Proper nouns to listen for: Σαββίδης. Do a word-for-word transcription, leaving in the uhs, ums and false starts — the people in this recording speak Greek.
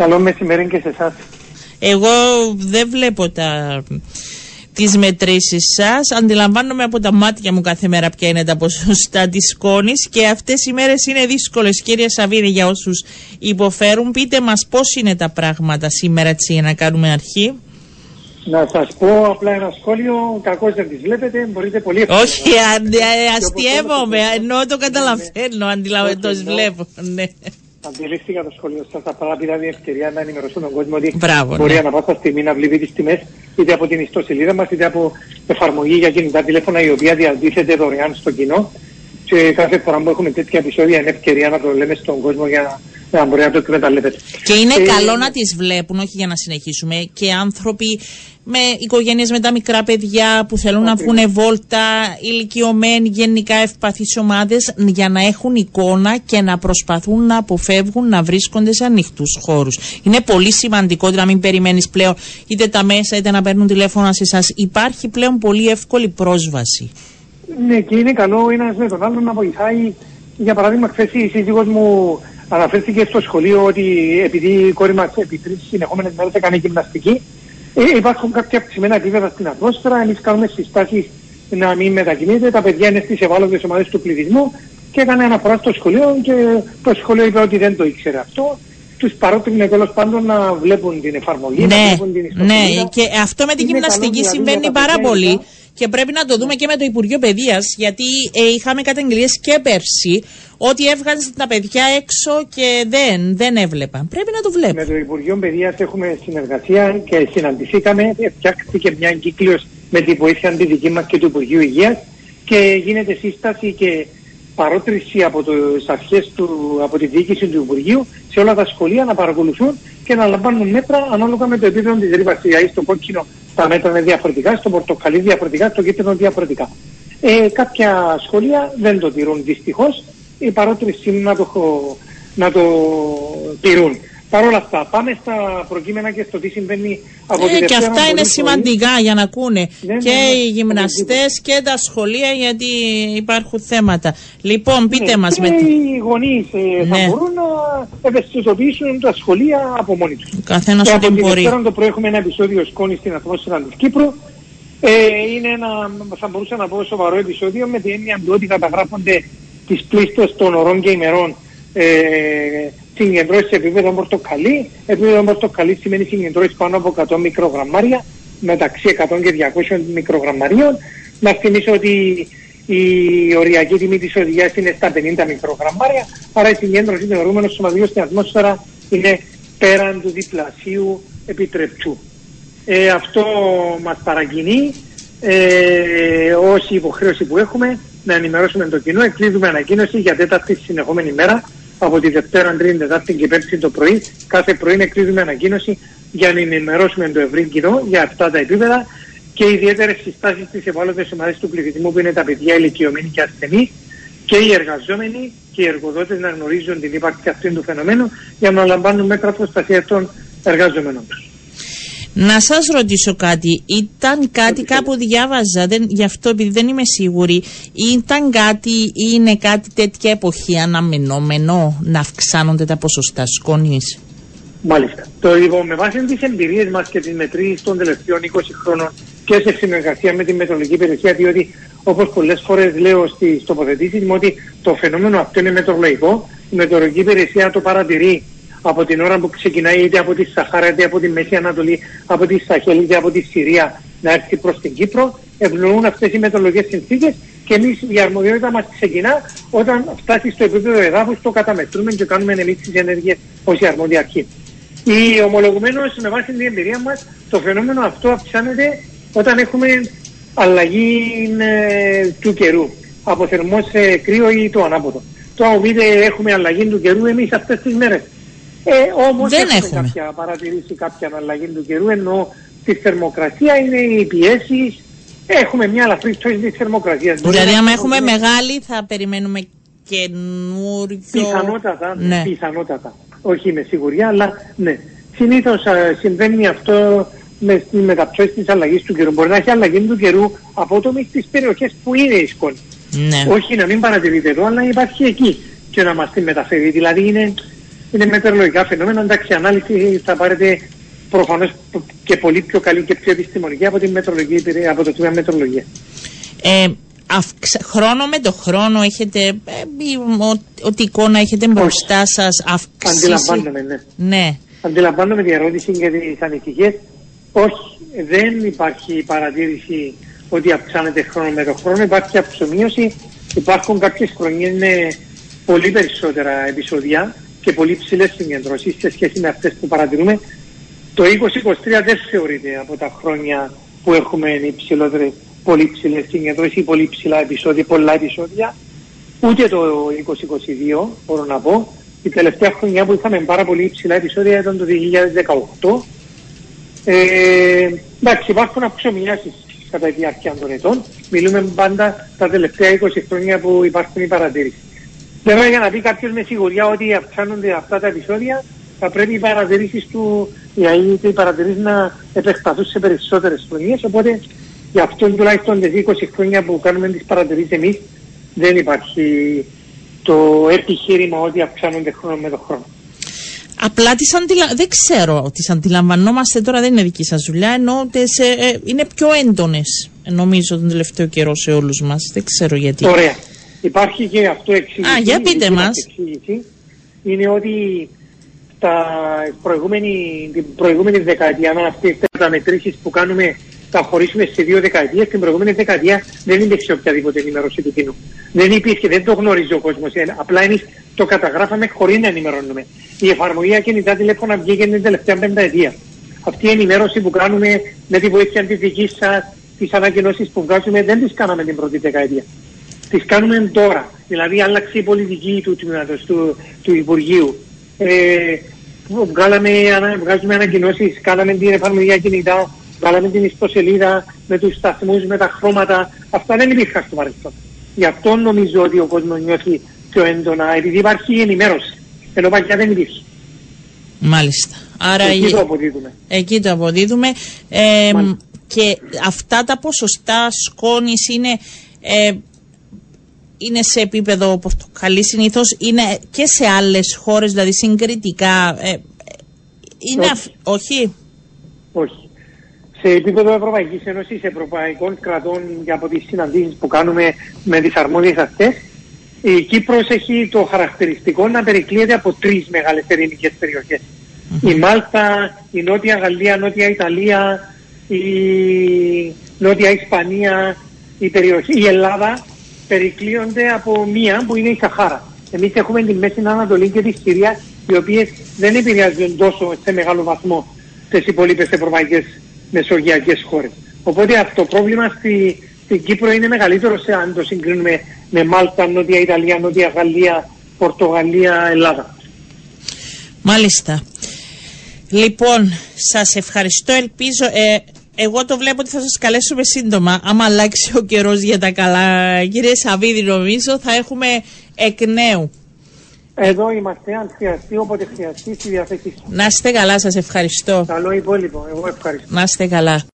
Καλό μεσημέρι και σε εσάς. Εγώ δεν βλέπω τα... τις μετρήσεις σας. Αντιλαμβάνομαι από τα μάτια μου κάθε μέρα ποια είναι τα ποσοστά της σκόνης και αυτές οι μέρες είναι δύσκολες. Κύριε Σαββίδη, για όσους υποφέρουν, πείτε μας πώς είναι τα πράγματα σήμερα, έτσι, για να κάνουμε αρχή. Να σας πω απλά ένα σχόλιο, κακώς δεν τις βλέπετε, μπορείτε πολύ εύκολα. Όχι, αντι, αστιεύομαι, ενώ το καταλαβαίνω, αντιλαμβάνω, το βλέπω, ναι. Αντιλήφθηκα το σχολείο σας, απλά πήρα την ευκαιρία να ενημερώσω τον κόσμο ότι Μπράβο, μπορεί ναι. ανα πάσα στιγμή να βλέπει τις τιμές είτε από την ιστοσελίδα μας είτε από εφαρμογή για κινητά τηλέφωνα, η οποία διατίθεται δωρεάν στο κοινό. Και κάθε φορά που έχουμε τέτοια επεισόδια είναι ευκαιρία να το λέμε στον κόσμο για να μπορεί να το εκμεταλλεύεται. Και είναι ε... καλό να τις βλέπουν, όχι για να συνεχίσουμε, και άνθρωποι με οικογένειες με τα μικρά παιδιά που θέλουν να βγουν βόλτα, ηλικιωμένοι, γενικά ευπαθείς ομάδες, για να έχουν εικόνα και να προσπαθούν να αποφεύγουν να βρίσκονται σε ανοιχτούς χώρους. Είναι πολύ σημαντικό να μην περιμένεις πλέον είτε τα μέσα είτε να παίρνουν τηλέφωνα σε εσάς. Υπάρχει πλέον πολύ εύκολη πρόσβαση. Ναι, και είναι καλό ένας με τον άλλον να βοηθάει. Για παράδειγμα, χθες η σύζυγός μου αναφέρθηκε στο σχολείο ότι επειδή η κόρη μας επί τρεις συνεχόμενες μέρες έκανε γυμναστική, ε, υπάρχουν κάποια αυξημένα επίπεδα στην ατμόσφαιρα. Εμείς κάνουμε συστάσεις να μην μετακινείται. Τα παιδιά είναι στις ευάλωτες ομάδες του πληθυσμού και έκανε αναφορά στο σχολείο και το σχολείο είπε ότι δεν το ήξερε αυτό. Τους παρότρινε τέλος πάντων να βλέπουν την εφαρμογή. Ναι, να βλέπουν την ιστορία. Ναι, και αυτό με την είναι γυμναστική συμβαίνει πάρα πολύ. Και πρέπει να το δούμε και με το Υπουργείο Παιδείας, γιατί ε, είχαμε καταγγελίες και πέρσι ότι έβγαζαν τα παιδιά έξω και δεν, δεν έβλεπαν. Πρέπει να το βλέπουμε. Με το Υπουργείο Παιδείας έχουμε συνεργασία και συναντηθήκαμε. Φτιάχτηκε μια εγκύκλειος με τη βοήθεια τη δική μας και του Υπουργείου Υγείας και γίνεται σύσταση και παρότριση από τις αρχές του, από τη διοίκηση του Υπουργείου σε όλα τα σχολεία να παρακολουθούν και να λαμβάνουν μέτρα ανάλογα με το επίπεδο της ρήπανσης. Δηλαδή στο κόκκινο τα μέτρα είναι διαφορετικά, στο πορτοκαλί διαφορετικά, στο κίτρινο διαφορετικά. Ε, κάποια σχολεία δεν το τηρούν δυστυχώς, η παρότριση είναι να το, να το τηρούν. Παρ' όλα αυτά, πάμε στα προκείμενα και στο τι συμβαίνει από την ε, και αυτά είναι σημαντικά σχολή. Για να ακούνε ναι, και ναι, ναι, οι γυμναστές ναι. και τα σχολεία, γιατί υπάρχουν θέματα. Λοιπόν, πείτε ναι, μας μετά. Και με... οι γονείς ε, ναι. θα μπορούν να ευαισθητοποιήσουν τα σχολεία από μόνοι τους. Καθένας ό,τι μπορεί. Και από την Δευτέρα το πρωί έχουμε ένα επεισόδιο σκόνης στην ατμόσφαιρα της Κύπρου. Ε, είναι ένα, θα μπορούσα να πω, σοβαρό επεισόδιο με την έννοια ότι καταγράφονται τις πλήστες των ωρών και ημερών. Ε, συγκεντρώσεις σε επίπεδο πορτοκαλί. Επίπεδο πορτοκαλί σημαίνει συγκεντρώσεις πάνω από εκατό μικρογραμμάρια, μεταξύ εκατό και διακόσια μικρογραμμαρίων. Να θυμίσω ότι η οριακή τιμή της οδηγίας είναι στα πενήντα μικρογραμμάρια, άρα η συγκέντρωση του αιωρούμενου σωματιδίου στην ατμόσφαιρα είναι πέραν του διπλασίου επιτρεπτού. Ε, αυτό μας παρακινεί ε, ως υποχρέωση που έχουμε να ενημερώσουμε το κοινό. Εκδίδουμε ανακοίνωση για τέταρτη συνεχόμενη μέρα. Από τη Δευτέρα, Τρίτη, Τετάρτη και Πέμπτη το πρωί, κάθε πρωί εκδίδουμε ανακοίνωση για να ενημερώσουμε το ευρύ κοινό για αυτά τα επίπεδα και ιδιαίτερες συστάσεις στις ευάλωτες ομάδες του πληθυσμού που είναι τα παιδιά, ηλικιωμένοι και ασθενείς, και οι εργαζόμενοι και οι εργοδότες να γνωρίζουν την ύπαρξη αυτού του φαινομένου για να λαμβάνουν μέτρα προστασίας των εργαζομένων τους. Να σας ρωτήσω κάτι, ήταν κάτι κάπου διάβαζα, δεν, γι' αυτό επειδή δεν είμαι σίγουρη, ήταν κάτι ή είναι κάτι τέτοια εποχή αναμενόμενο να αυξάνονται τα ποσοστά σκόνης? Μάλιστα. Το λοιπόν, με βάση τις εμπειρίες μας και τις μετρήσεις των τελευταίων είκοσι χρόνων και σε συνεργασία με τη Μετρολογική Υπηρεσία, διότι όπως πολλές φορές λέω στις τοποθετήσεις μου ότι το φαινόμενο αυτό είναι μετρολογικό, η Μετρολογική Υπηρεσία το παρατηρεί από την ώρα που ξεκινάει είτε από τη Σαχάρα, είτε από τη Μέση Ανατολή, από τη Σαχέλ, είτε από τη Συρία να έρθει προς την Κύπρο, ευνοούν αυτές οι μετρολογικές συνθήκες και εμείς η αρμοδιότητα μας ξεκινά όταν φτάσει στο επίπεδο εδάφους, το καταμετρούμε και κάνουμε εμείς τις ενέργειες ως η αρμόδια αρχή. Η ομολογουμένως με βάση την εμπειρία μας το φαινόμενο αυτό αυξάνεται όταν έχουμε αλλαγή ε, του καιρού, από θερμό σε κρύο ή το ανάποδο. Το ομοίτε έχουμε αλλαγή του καιρού εμείς αυτές τις μέρες. Ε, όμως δεν έχουμε κάποια, παρατηρήσει κάποια αλλαγή του καιρού, ενώ στη θερμοκρασία είναι οι πιέσεις, έχουμε μια ελαφρή πτώση της θερμοκρασίας. Δηλαδή άμα έχουμε είναι... μεγάλη θα περιμένουμε καινούριο... Πιθανότατα, ναι. πιθανότατα, όχι με σιγουριά, αλλά ναι. Συνήθως α, συμβαίνει αυτό με, με τα πτώση της αλλαγής του καιρού. Μπορεί να έχει αλλαγή του καιρού απότομη στις περιοχές που είναι η σκόνη. Ναι. Όχι να μην παρατηρείται εδώ, αλλά υπάρχει εκεί και να μας τη μεταφέρει. Δηλαδή είναι... είναι μετεωρολογικά φαινόμενα. Εντάξει, η ανάλυση θα πάρετε προφανώς και πολύ πιο καλή και πιο επιστημονική από, την από το τμήμα μετεωρολογία. Ε, χρόνο με το χρόνο έχετε, ε, ό,τι εικόνα έχετε μπροστά σας αυξήσει. Αντιλαμβάνομαι, ναι. ναι. Αντιλαμβάνομαι την ερώτηση για τις ανησυχίες. Όχι, δεν υπάρχει παρατήρηση ότι αυξάνεται χρόνο με το χρόνο. Υπάρχει αυξομοίωση. Υπάρχουν κάποιες χρονιές με πολύ περισσότερα επεισόδια και πολύ ψηλές συγκεντρώσεις σε σχέση με αυτές που παρατηρούμε. Το είκοσι είκοσι τρία δεν θεωρείται από τα χρόνια που έχουμε υψηλότερες, πολύ ψηλές συγκεντρώσεις ή πολύ ψηλά επεισόδια, πολλά επεισόδια. Ούτε το είκοσι είκοσι δύο μπορώ να πω. Η τελευταία χρονιά που είχαμε πάρα πολύ υψηλά επεισόδια ήταν το δύο χιλιάδες δεκαοκτώ. Ε, εντάξει, υπάρχουν αυξομοιάσεις κατά τη διάρκεια των ετών. Μιλούμε πάντα τα τελευταία είκοσι χρόνια που υπάρχουν οι παρατηρήσεις. Βέβαια, για να πει κάποιος με σιγουριά ότι αυξάνονται αυτά τα επεισόδια, θα πρέπει οι παρατηρήσεις του, οι, οι παρατηρήσεις να επεκταθούν σε περισσότερες χρονίες. Οπότε, γι' αυτό τουλάχιστον τις είκοσι χρόνια που κάνουμε τις παρατηρήσεις εμείς, δεν υπάρχει το επιχείρημα ότι αυξάνονται χρόνο με το χρόνο. Απλά τις αντιλα... δεν ξέρω, τις αντιλαμβανόμαστε τώρα, δεν είναι δική σας δουλειά, ενώ τις, ε, ε, είναι πιο έντονες, νομίζω, τον τελευταίο καιρό σε όλους μας. Δεν ξέρω γιατί. Ωραία. Υπάρχει και αυτό εξήγηση. Α, για πείτε μας. Εξήγηση είναι ότι τα προηγούμενη, την προηγούμενη δεκαετία, αν αυτές τις αναμετρήσεις που κάνουμε τα χωρίσουμε σε δύο δεκαετίες, την προηγούμενη δεκαετία δεν υπήρξε οποιαδήποτε ενημέρωση του κοινού. Δεν υπήρχε, δεν το γνωρίζει ο κόσμος. Απλά εμείς το καταγράφαμε χωρίς να ενημερώνουμε. Η εφαρμογή κινητά τηλέφωνα βγήκε την τελευταία πενταετία. Αυτή η ενημέρωση που κάνουμε με τη βοήθεια τη δική σας, τις ανακοινώσεις που βγάζουμε, δεν τις κάναμε την πρώτη δεκαετία. Τις κάνουμε τώρα. Δηλαδή, άλλαξε η πολιτική του τμήματος, του, του Υπουργείου. Ε, βγάλαμε, βγάζουμε ανακοινώσεις, κάναμε την εφαρμογή κινητά. Βάλαμε την ιστοσελίδα με τους σταθμούς, με τα χρώματα. Αυτά δεν υπήρχαν στο παρελθόν. Γι' αυτό νομίζω ότι ο κόσμος νιώθει πιο έντονα, επειδή υπάρχει ενημέρωση. Ενώ παλιά δεν υπήρχε. Μάλιστα. Άρα εκεί η... το αποδίδουμε. Εκεί το αποδίδουμε. Ε, και αυτά τα ποσοστά σκόνης είναι, ε, είναι σε επίπεδο πορτοκαλί συνήθως, είναι και σε άλλες χώρες, δηλαδή συγκριτικά. Ε, είναι όχι. Αφ... όχι. Όχι. Σε επίπεδο Ευρωπαϊκής Ένωσης, ευρωπαϊκών κρατών και από τις συναντήσεις που κάνουμε με τις αρμόδιες αυτές, η Κύπρος έχει το χαρακτηριστικό να περικλείεται από τρεις μεγάλες ελληνικές περιοχές. Mm-hmm. Η Μάλτα, η Νότια Γαλλία, η Νότια Ιταλία, η Νότια Ισπανία, η, περιοχή, η Ελλάδα περικλείονται από μία που είναι η Σαχάρα. Εμείς έχουμε τη Μέση Ανατολή και τη Συρία, οι οποίες δεν επηρεάζουν τόσο σε μεγάλο βαθμό τις υπόλοιπες ευρωπαϊκές μεσογειακές χώρες. Οπότε αυτό το πρόβλημα στη, στην Κύπρο είναι μεγαλύτερο σε, αν το συγκρίνουμε με Μάλτα, Νότια Ιταλία, Νότια Γαλλία, Πορτογαλία, Ελλάδα. Μάλιστα. Λοιπόν, σας ευχαριστώ. Ελπίζω, ε, εγώ το βλέπω ότι θα σας καλέσουμε σύντομα. Άμα αλλάξει ο καιρός για τα καλά, κύριε Σαββίδη, νομίζω θα έχουμε εκ νέου. Εδώ είμαστε, αν χρειαστεί, όποτε χρειαστεί, στη διαθέση. Να είστε καλά, σας ευχαριστώ. Καλό υπόλοιπο, εγώ ευχαριστώ. Να είστε καλά.